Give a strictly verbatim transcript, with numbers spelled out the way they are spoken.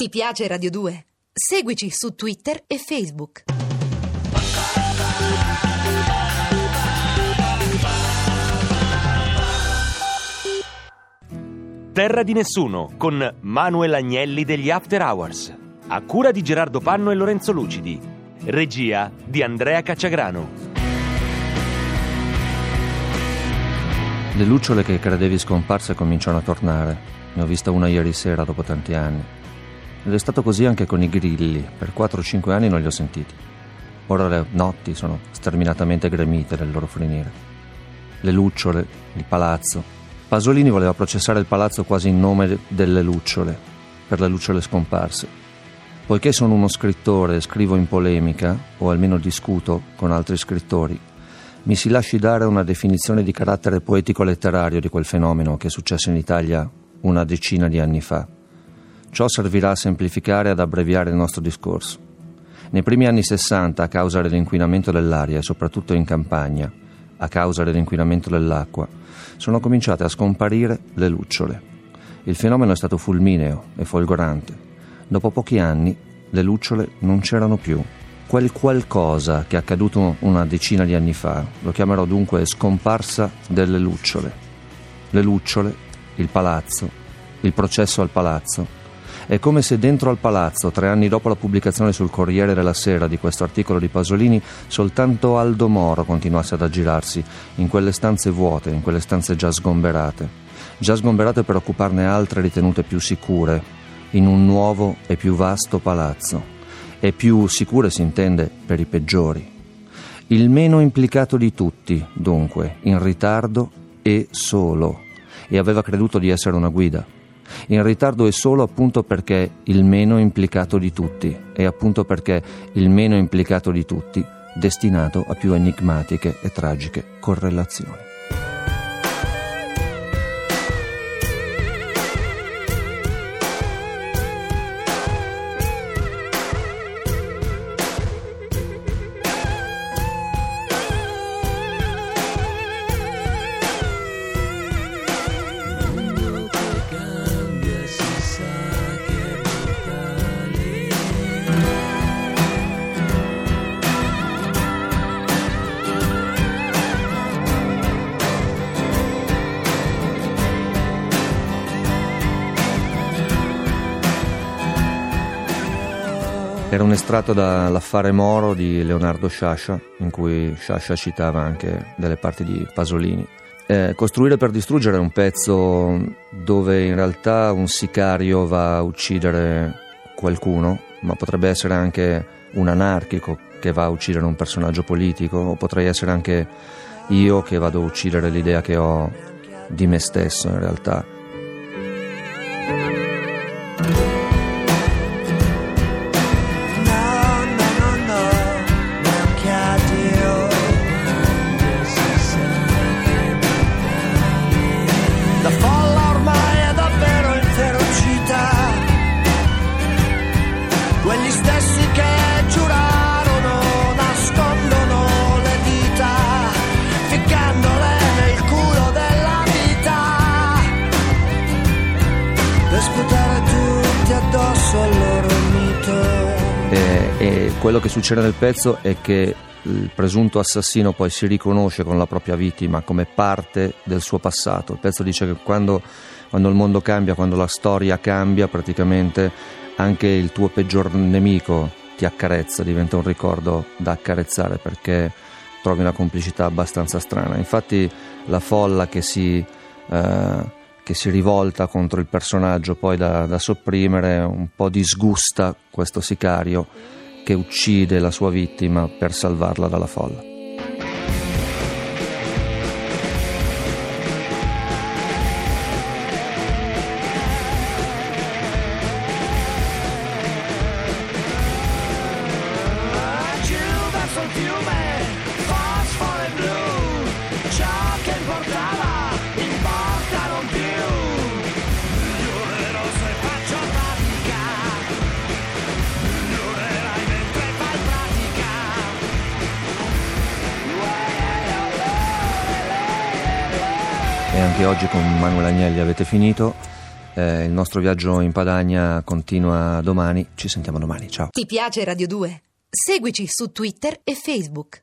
Ti piace Radio due? Seguici su Twitter e Facebook. Terra di nessuno con Manuel Agnelli degli After Hours, a cura di Gerardo Panno e Lorenzo Lucidi, regia di Andrea Cacciagrano. Le lucciole che credevi scomparse cominciano a tornare. Ne ho vista una ieri sera dopo tanti anni. Ed è stato così anche con i grilli. Per quattro o cinque anni non li ho sentiti. Ora le notti sono sterminatamente gremite nel loro frinire. Le lucciole, il palazzo. Pasolini voleva processare il palazzo quasi in nome delle lucciole, per le lucciole scomparse. Poiché sono uno scrittore e scrivo in polemica, o almeno discuto con altri scrittori, mi si lasci dare una definizione di carattere poetico-letterario di quel fenomeno che è successo in Italia una decina di anni fa. Ciò servirà a semplificare e ad abbreviare il nostro discorso. Nei primi anni sessanta, a causa dell'inquinamento dell'aria, soprattutto in campagna, a causa dell'inquinamento dell'acqua, sono cominciate a scomparire le lucciole. Il fenomeno è stato fulmineo e folgorante. Dopo pochi anni, le lucciole non c'erano più. Quel qualcosa che è accaduto una decina di anni fa lo chiamerò dunque scomparsa delle lucciole. Le lucciole, il palazzo, il processo al palazzo. È come se dentro al palazzo, tre anni dopo la pubblicazione sul Corriere della Sera di questo articolo di Pasolini, soltanto Aldo Moro continuasse ad aggirarsi in quelle stanze vuote, in quelle stanze già sgomberate. Già sgomberate per occuparne altre ritenute più sicure, in un nuovo e più vasto palazzo. E più sicure si intende per i peggiori. Il meno implicato di tutti, dunque, in ritardo e solo, e aveva creduto di essere una guida. In ritardo e solo appunto perché il meno implicato di tutti, e appunto perché il meno implicato di tutti destinato a più enigmatiche e tragiche correlazioni. Era un estratto dall'Affare Moro di Leonardo Sciascia, in cui Sciascia citava anche delle parti di Pasolini. Eh, costruire per distruggere è un pezzo dove in realtà un sicario va a uccidere qualcuno, ma potrebbe essere anche un anarchico che va a uccidere un personaggio politico, o potrei essere anche io che vado a uccidere l'idea che ho di me stesso in realtà. Quelli stessi che giurarono nascondono le dita, ficcandole nel culo della vita, per sputare tutti addosso al loro mito. E, e quello che succede nel pezzo è che il presunto assassino poi si riconosce con la propria vittima come parte del suo passato. Il pezzo dice che quando, quando il mondo cambia, quando la storia cambia, praticamente anche il tuo peggior nemico ti accarezza, diventa un ricordo da accarezzare perché trovi una complicità abbastanza strana. Infatti la folla che si, eh, che si rivolta contro il personaggio poi da, da sopprimere un po' disgusta questo sicario che uccide la sua vittima per salvarla dalla folla. E anche oggi con Manuel Agnelli avete finito. Eh, il nostro viaggio in Padania continua domani. Ci sentiamo domani, ciao. Ti piace Radio due? Seguici su Twitter e Facebook.